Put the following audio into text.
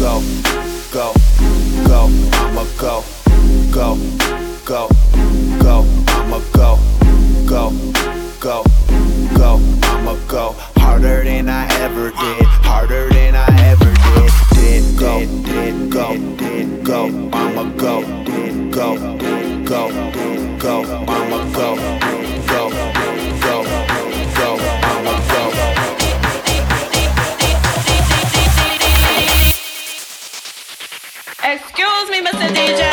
go, go, go, I'ma go, go, go, go, I'ma go, go, go, go, I'ma go harder than I ever did, harder than I ever did, go, did, go, did, go, I'ma go, did, go, did, go, did, go, I'ma go, go, go, go, I'ma go. Excuse me, Mr. DJ.